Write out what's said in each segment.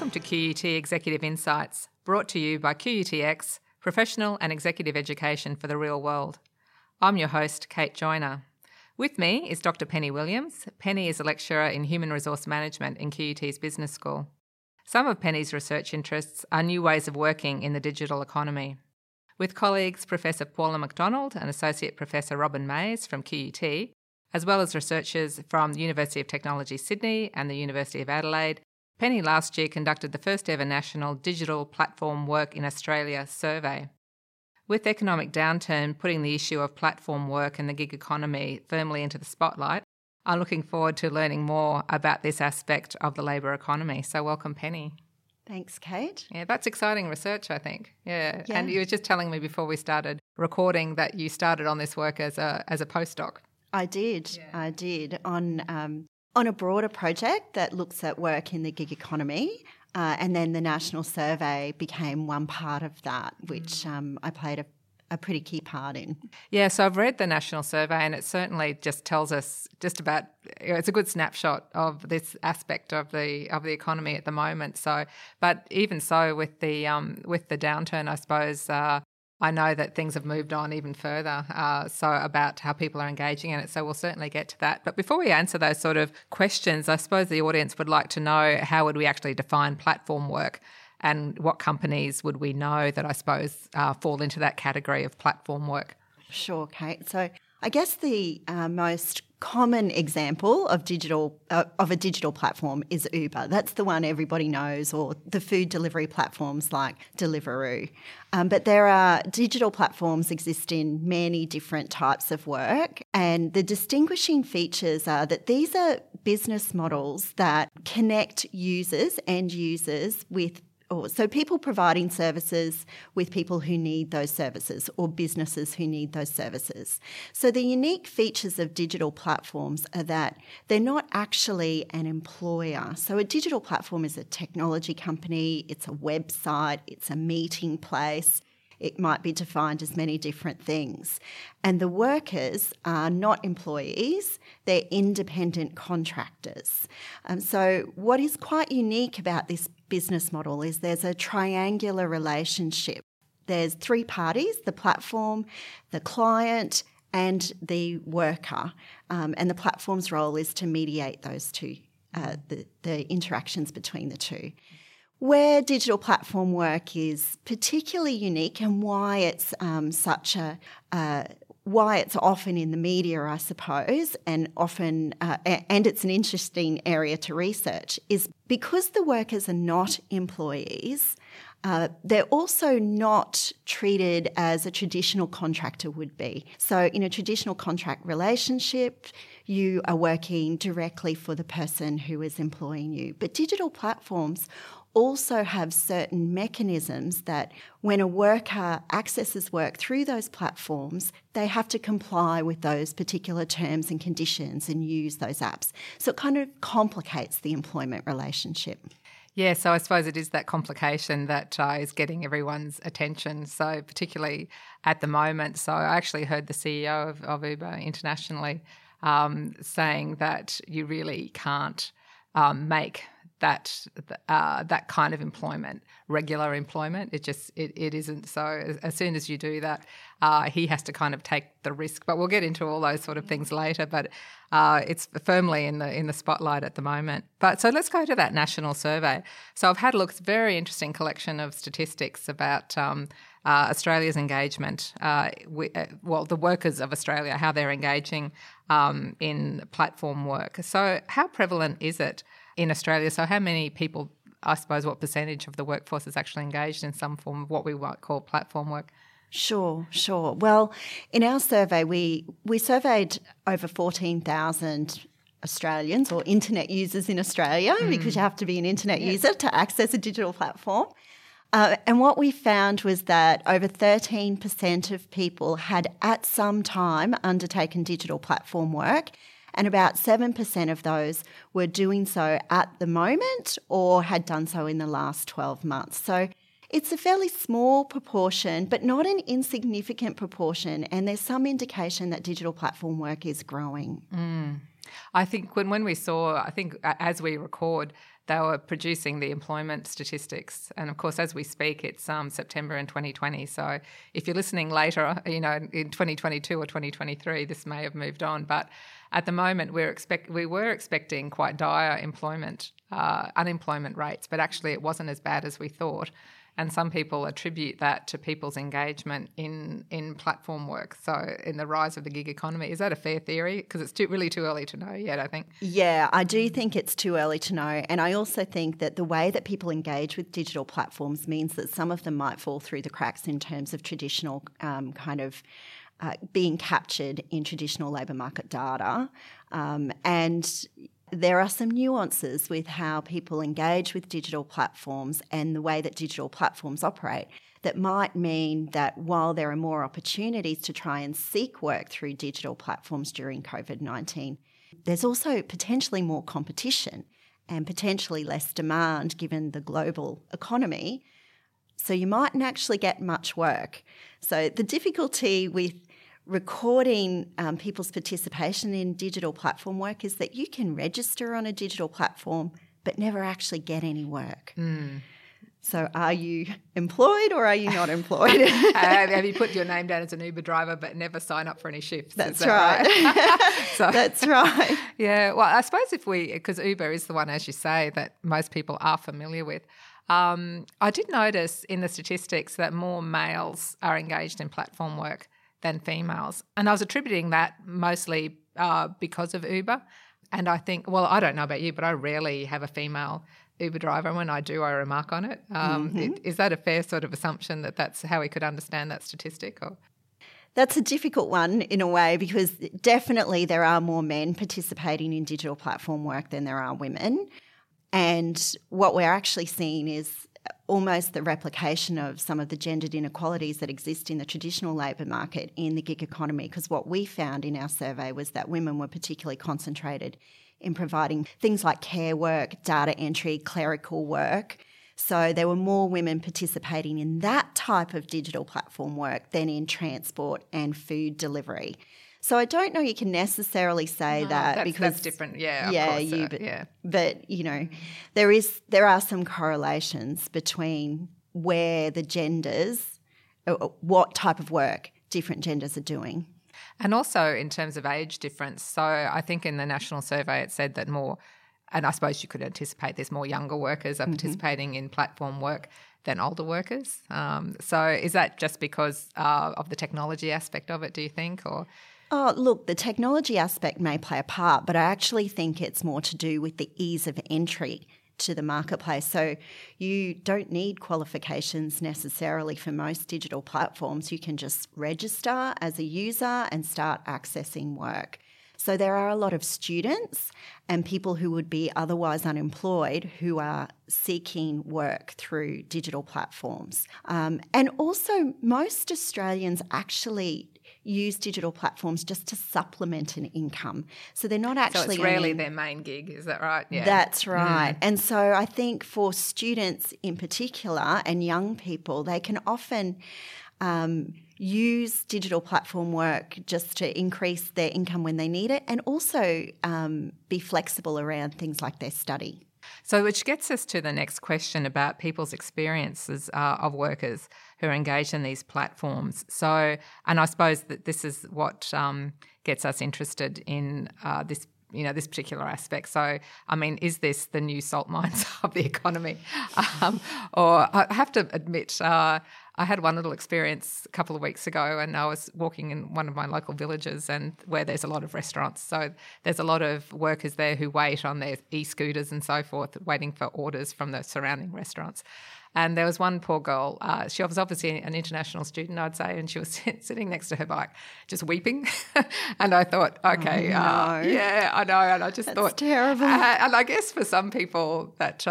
Welcome to QUT Executive Insights, brought to you by QUTeX, professional and executive education for the real world. I'm your host, Kate Joyner. With me is Dr. Penny Williams. Penny is a lecturer in Human Resource Management in QUT's Business School. Some of Penny's research interests are new ways of working in the digital economy. With colleagues Professor Paula MacDonald and Associate Professor Robin Mays from QUT, as well as researchers from the University of Technology Sydney and the University of Adelaide, Penny last year conducted the first ever National Digital Platform Work in Australia survey. With economic downturn putting the issue of platform work and the gig economy firmly into the spotlight, I'm looking forward to learning more about this aspect of the labour economy. So welcome, Penny. Thanks, Kate. Yeah, that's exciting research, I think. Yeah. And you were just telling me before we started recording that you started on this work as a postdoc. I did. Yeah. I did on a broader project that looks at work in the gig economy, and then the national survey became one part of that, which I played a pretty key part in. Yeah, so I've read the national survey, and it certainly just tells us just about, you know, it's a good snapshot of this aspect of the economy at the moment. So, but even so, with the downturn, I suppose I know that things have moved on even further, so about how people are engaging in it. So we'll certainly get to that. But before we answer those sort of questions, I suppose the audience would like to know, how would we actually define platform work, and what companies would we know that I suppose fall into that category of platform work? Sure, Kate. So I guess the most common example of a digital platform is Uber. That's the one everybody knows, or the food delivery platforms like Deliveroo. But there are digital platforms exist in many different types of work, and the distinguishing features are that these are business models that connect end users with, or so people providing services with people who need those services, or businesses who need those services. So the unique features of digital platforms are that they're not actually an employer. So a digital platform is a technology company, it's a website, it's a meeting place. It might be defined as many different things. And the workers are not employees, they're independent contractors. So what is quite unique about this business model is there's a triangular relationship. There's three parties: the platform, the client, and the worker. And the platform's role is to mediate those two, the interactions between the two. Where digital platform work is particularly unique, and why it's why it's often in the media, I suppose, and often and it's an interesting area to research, is because the workers are not employees. They're also not treated as a traditional contractor would be. So in a traditional contract relationship, you are working directly for the person who is employing you. But digital platforms also have certain mechanisms that when a worker accesses work through those platforms, they have to comply with those particular terms and conditions and use those apps. So it kind of complicates the employment relationship. Yeah, so I suppose it is that complication that is getting everyone's attention, so particularly at the moment. So I actually heard the CEO of Uber internationally saying that you really can't make that kind of employment regular employment. It isn't. So as soon as you do that, he has to kind of take the risk. But we'll get into all those sort of things later. But it's firmly in the spotlight at the moment. But so let's go to that national survey. So I've had a look. It's a very interesting collection of statistics about Australia's engagement, the workers of Australia, how they're engaging in platform work. So how prevalent is it in Australia? So how many people, I suppose, what percentage of the workforce is actually engaged in some form of what we might call platform work? Sure. Well, in our survey, we surveyed over 14,000 Australians, or internet users in Australia, because you have to be an internet user to access a digital platform. And what we found was that over 13% of people had at some time undertaken digital platform work, and about 7% of those were doing so at the moment or had done so in the last 12 months. So it's a fairly small proportion, but not an insignificant proportion, and there's some indication that digital platform work is growing. Mm. I think when we saw, I think as we record, they were producing the employment statistics. And, of course, as we speak, it's September in 2020. So if you're listening later, you know, in 2022 or 2023, this may have moved on. But at the moment, we were expecting quite dire unemployment rates, but actually it wasn't as bad as we thought. And some people attribute that to people's engagement in platform work. So in the rise of the gig economy, is that a fair theory? Because it's really too early to know yet, I think. Yeah, I do think it's too early to know. And I also think that the way that people engage with digital platforms means that some of them might fall through the cracks in terms of traditional being captured in traditional labour market data. And there are some nuances with how people engage with digital platforms and the way that digital platforms operate that might mean that while there are more opportunities to try and seek work through digital platforms during COVID-19, there's also potentially more competition and potentially less demand given the global economy. So you mightn't actually get much work. So the difficulty with recording people's participation in digital platform work is that you can register on a digital platform but never actually get any work. Mm. So are you employed or are you not employed? Have you put your name down as an Uber driver but never sign up for any shifts? That's right. So, that's right. Yeah, well, I suppose because Uber is the one, as you say, that most people are familiar with. I did notice in the statistics that more males are engaged in platform work than females. And I was attributing that mostly because of Uber. And I think, well, I don't know about you, but I rarely have a female Uber driver. And when I do, I remark on it. Is that a fair sort of assumption that that's how we could understand that statistic? Or? That's a difficult one in a way, because definitely there are more men participating in digital platform work than there are women. And what we're actually seeing is almost the replication of some of the gendered inequalities that exist in the traditional labour market in the gig economy, because what we found in our survey was that women were particularly concentrated in providing things like care work, data entry, clerical work. So there were more women participating in that type of digital platform work than in transport and food delivery. So I don't know you can necessarily say that's different, But you know, there are some correlations between where the genders, what type of work different genders are doing. And also in terms of age difference. So I think in the national survey it said that more, and I suppose you could anticipate there's more younger workers are participating in platform work than older workers. So is that just because of the technology aspect of it, do you think? Or Oh, look, the technology aspect may play a part, but I actually think it's more to do with the ease of entry to the marketplace. So you don't need qualifications necessarily for most digital platforms. You can just register as a user and start accessing work. So there are a lot of students and people who would be otherwise unemployed who are seeking work through digital platforms. And also most Australians actually use digital platforms just to supplement an income. So they're not actually... So it's rarely their main gig, is that right? Yeah. That's right. Mm. And so I think for students in particular and young people, they can often use digital platform work just to increase their income when they need it, and also be flexible around things like their study. So which gets us to the next question about people's experiences of workers who are engaged in these platforms. So, and I suppose that this is what gets us interested in this, you know, this particular aspect. So, I mean, is this the new salt mines of the economy? Or I have to admit, I had one little experience a couple of weeks ago, and I was walking in one of my local villages and where there's a lot of restaurants. So there's a lot of workers there who wait on their e-scooters and so forth, waiting for orders from the surrounding restaurants. And there was one poor girl, she was obviously an international student, I'd say, and she was sitting next to her bike just weeping. And I thought, okay, yeah, I know. And I just thought... That's terrible. And I guess for some people that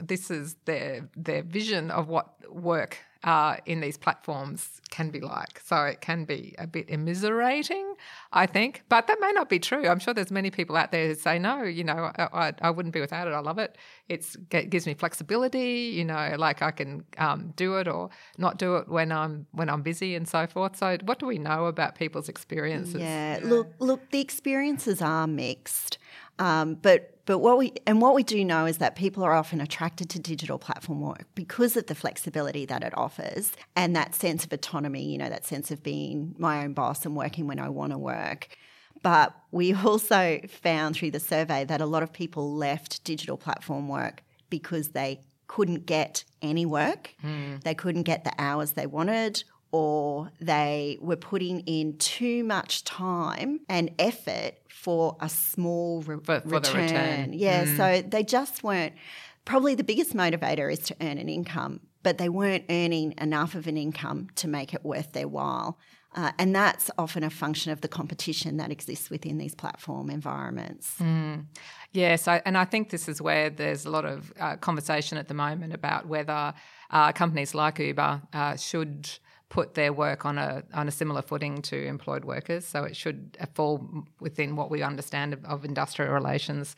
this is their vision of what work in these platforms can be like. So it can be a bit immiserating, I think. But that may not be true. I'm sure there's many people out there who say, no, you know, I wouldn't be without it. I love it. It gives me flexibility, you know, like I can do it or not do it when I'm busy and so forth. So what do we know about people's experiences? Yeah. Look, the experiences are mixed. But what we do know is that people are often attracted to digital platform work because of the flexibility that it offers and that sense of autonomy, you know, that sense of being my own boss and working when I want to work. But we also found through the survey that a lot of people left digital platform work because they couldn't get any work. Mm. They couldn't get the hours they wanted, or they were putting in too much time and effort for a small return. Yeah, so they just weren't – probably the biggest motivator is to earn an income, but they weren't earning enough of an income to make it worth their while. And that's often a function of the competition that exists within these platform environments. Mm. Yes, and I think this is where there's a lot of conversation at the moment about whether companies like Uber should – put their work on a similar footing to employed workers, so it should fall within what we understand of industrial relations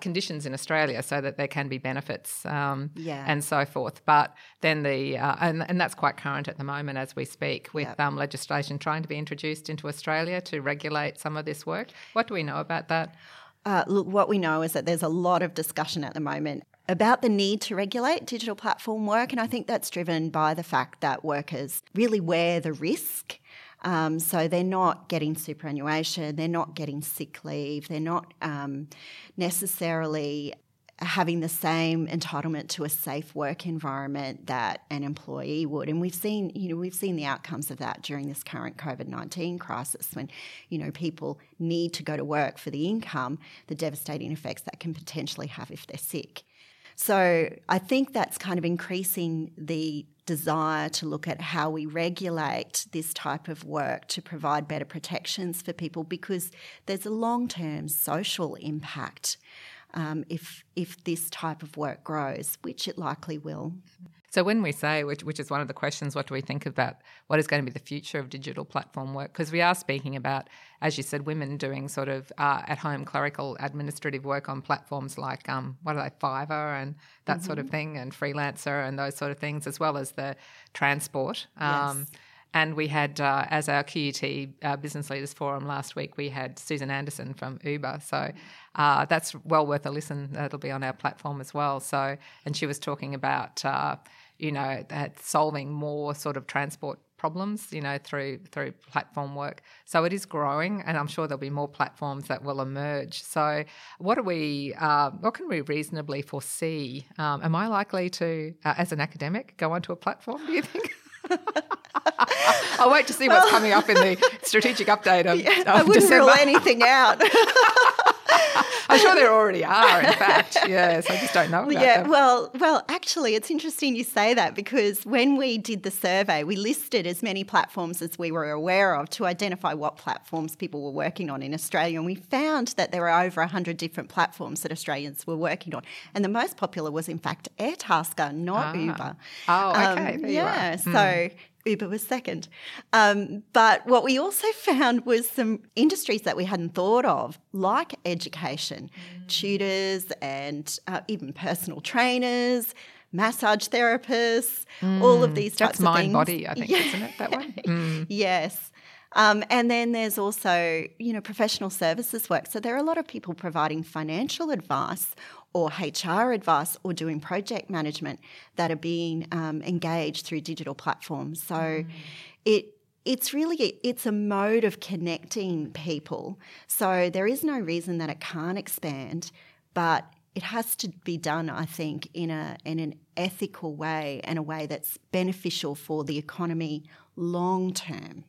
conditions in Australia, so that there can be benefits and so forth. But then and that's quite current at the moment as we speak with legislation trying to be introduced into Australia to regulate some of this work. What do we know about that? Look, what we know is that there's a lot of discussion at the moment about the need to regulate digital platform work, and I think that's driven by the fact that workers really wear the risk. So they're not getting superannuation, they're not getting sick leave, they're not necessarily having the same entitlement to a safe work environment that an employee would. And we've seen the outcomes of that during this current COVID-19 crisis when, you know, people need to go to work for the income, the devastating effects that can potentially have if they're sick. So I think that's kind of increasing the desire to look at how we regulate this type of work to provide better protections for people, because there's a long-term social impact if this type of work grows, which it likely will. So when we say, which is one of the questions, what do we think about what is going to be the future of digital platform work? Because we are speaking about, as you said, women doing sort of at-home clerical administrative work on platforms like, Fiverr and that sort of thing, and Freelancer and those sort of things, as well as the transport. Yes. And we had, as our QUT Business Leaders Forum last week, we had Susan Anderson from Uber. So that's well worth a listen. That'll be on our platform as well. So, and she was talking about, solving more sort of transport problems, you know, through platform work. So it is growing, and I'm sure there'll be more platforms that will emerge. So what can we reasonably foresee? Am I likely to, as an academic, go onto a platform, do you think? I'll wait to see what's coming up in the strategic update of I wouldn't December. Rule anything out. I'm sure there already are, in fact. Yes, I just don't know about them. Well, actually, it's interesting you say that, because when we did the survey, we listed as many platforms as we were aware of to identify what platforms people were working on in Australia, and we found that there were over 100 different platforms that Australians were working on, and the most popular was, in fact, Airtasker, not Uber. Oh, okay, there you are. So Uber was second. But what we also found was some industries that we hadn't thought of, like education, tutors and even personal trainers, massage therapists, all of these types of things. That's mind-body, I think, isn't it, that one? Mm. Yes. And then there's also, you know, professional services work. So there are a lot of people providing financial advice or HR advice or doing project management that are being engaged through digital platforms. So it's a mode of connecting people. So there is no reason that it can't expand, but it has to be done, I think, in an ethical way and a way that's beneficial for the economy long term.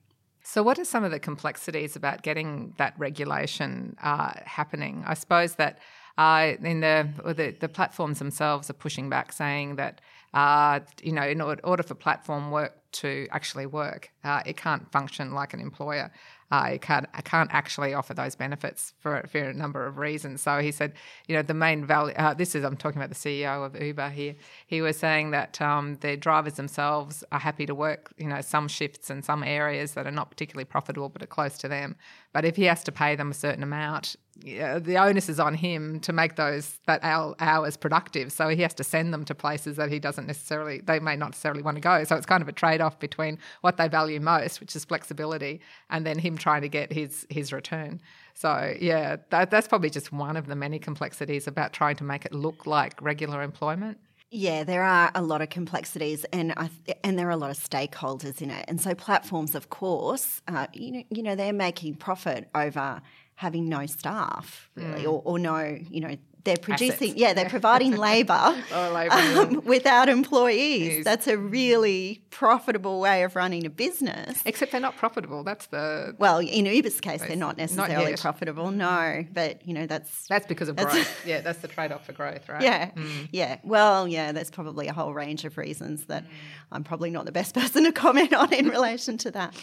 So what are some of the complexities about getting that regulation happening? I suppose that in the platforms themselves are pushing back, saying that in order for platform work to actually work. It can't function like an employer. It can't actually offer those benefits for a number of reasons. So he said, the main value, I'm talking about the CEO of Uber here. He was saying that their drivers themselves are happy to work, some shifts in some areas that are not particularly profitable but are close to them. But if he has to pay them a certain amount, the onus is on him to make those hours productive. So he has to send them to places that they may not necessarily want to go. So it's kind of a trade-off between what they value most, which is flexibility, and then him trying to get his return. So yeah, that's probably just one of the many complexities about trying to make it look like regular employment. Yeah, there are a lot of complexities, and there are a lot of stakeholders in it. And so platforms, of course, they're making profit over having no staff really, or no, they're producing, assets. Yeah, they're providing labour without employees. Yes. That's a really profitable way of running a business. Except they're not profitable. Well, in Uber's case, they're not necessarily profitable, no. But, that's because of growth. Yeah, that's the trade-off for growth, right? Yeah, yeah. Well, yeah, there's probably a whole range of reasons that I'm probably not the best person to comment on in relation to that.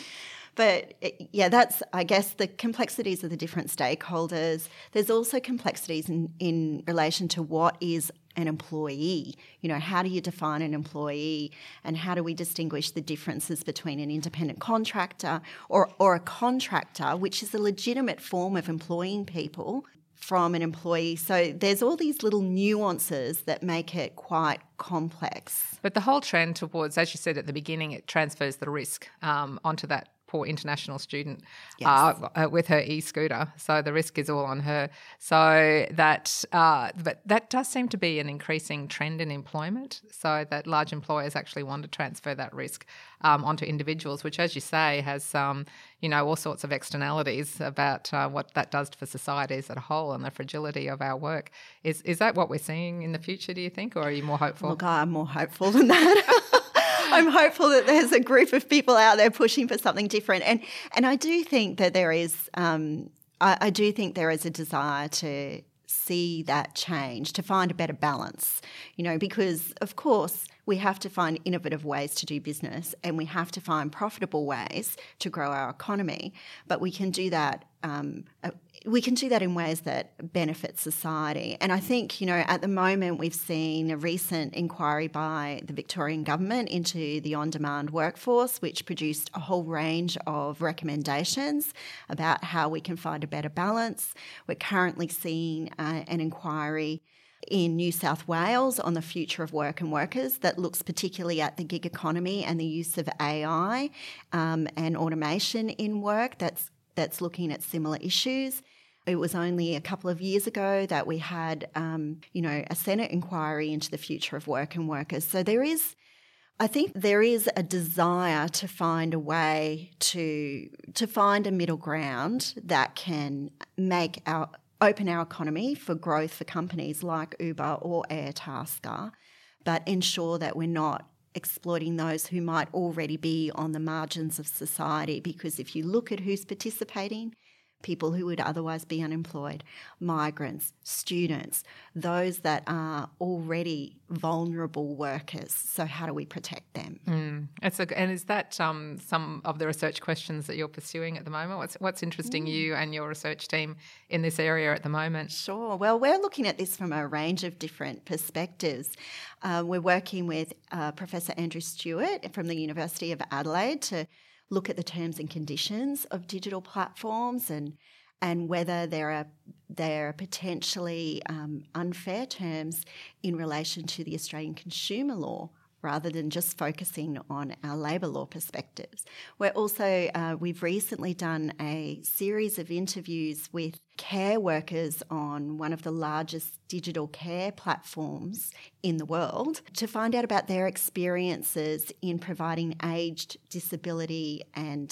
But, yeah, that's, I guess, the complexities of the different stakeholders. There's also complexities in relation to what is an employee. How do you define an employee, and how do we distinguish the differences between an independent contractor or a contractor, which is a legitimate form of employing people, from an employee. So there's all these little nuances that make it quite complex. But the whole trend towards, as you said at the beginning, it transfers the risk onto that poor international student. Yes. With her e-scooter. So the risk is all on her. So but that does seem to be an increasing trend in employment, so that large employers actually want to transfer that risk onto individuals, which, as you say, has all sorts of externalities about what that does for societies as a whole and the fragility of our work. Is that what we're seeing in the future, do you think, or are you more hopeful? Look, I'm more hopeful than that. I'm hopeful that there's a group of people out there pushing for something different, and I do think that there is I do think there is a desire to see that change, to find a better balance, because of course we have to find innovative ways to do business, and we have to find profitable ways to grow our economy, but we can do that. We can do that in ways that benefit society. And I think, at the moment we've seen a recent inquiry by the Victorian government into the on-demand workforce, which produced a whole range of recommendations about how we can find a better balance. We're currently seeing an inquiry in New South Wales on the future of work and workers that looks particularly at the gig economy and the use of AI and automation in work. That's looking at similar issues. It was only a couple of years ago that we had, a Senate inquiry into the future of work and workers. So I think there is a desire to find a way to find a middle ground that can make open our economy for growth for companies like Uber or Airtasker, but ensure that we're not exploiting those who might already be on the margins of society, because if you look at who's participating, people who would otherwise be unemployed, migrants, students, those that are already vulnerable workers. So how do we protect them? And is that some of the research questions that you're pursuing at the moment? What's interesting you and your research team in this area at the moment? Sure. Well, we're looking at this from a range of different perspectives. We're working with Professor Andrew Stewart from the University of Adelaide to look at the terms and conditions of digital platforms and whether there are potentially unfair terms in relation to the Australian consumer law, rather than just focusing on our labour law perspectives. We're also, we've recently done a series of interviews with care workers on one of the largest digital care platforms in the world to find out about their experiences in providing aged, disability and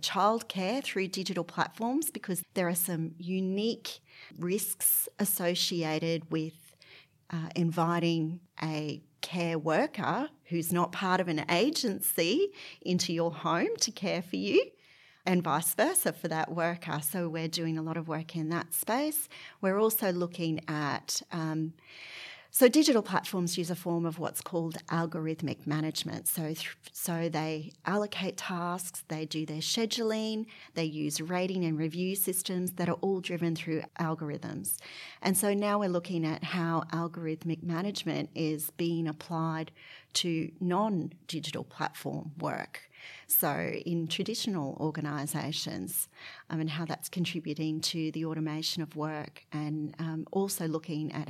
childcare through digital platforms, because there are some unique risks associated with inviting a care worker who's not part of an agency into your home to care for you, and vice versa for that worker. So we're doing a lot of work in that space. We're also looking at So digital platforms use a form of what's called algorithmic management. So they allocate tasks, they do their scheduling, they use rating and review systems that are all driven through algorithms. And so now we're looking at how algorithmic management is being applied to non-digital platform work. So in traditional organisations, and how that's contributing to the automation of work, and also looking at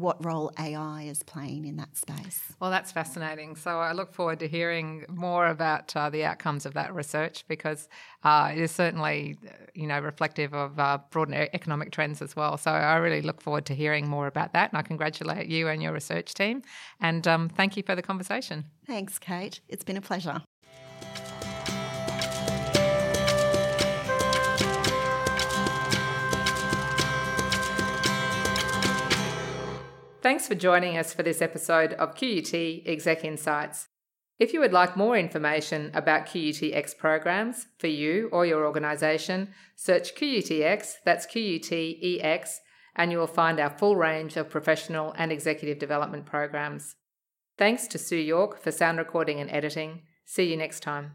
what role AI is playing in that space. Well, that's fascinating. So I look forward to hearing more about the outcomes of that research, because it is certainly, reflective of broader economic trends as well. So I really look forward to hearing more about that, and I congratulate you and your research team. And thank you for the conversation. Thanks, Kate. It's been a pleasure. Thanks for joining us for this episode of QUT Exec Insights. If you would like more information about QUTeX programs for you or your organisation, search QUTeX, that's QUTeX, and you will find our full range of professional and executive development programs. Thanks to Sue York for sound recording and editing. See you next time.